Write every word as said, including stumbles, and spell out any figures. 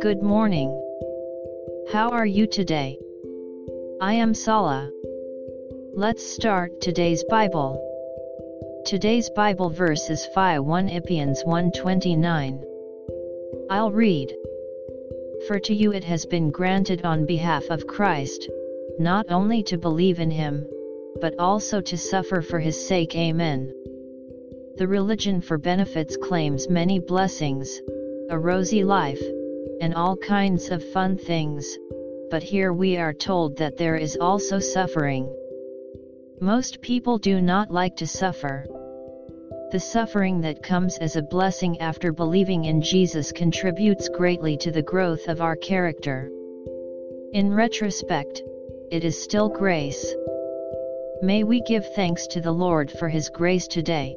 Good morning. How are you today? I am Sala. Let's start today's Bible. Today's Bible verse is Philippians one twenty-nine. I'll read. For to you it has been granted on behalf of Christ, not only to believe in him, but also to suffer for his sake. Amen. The religion for benefits claims many blessings, a rosy life, and all kinds of fun things, but here we are told that there is also suffering. Most people do not like to suffer. The suffering that comes as a blessing after believing in Jesus contributes greatly to the growth of our character. In retrospect, it is still grace. May we give thanks to the Lord for His grace today.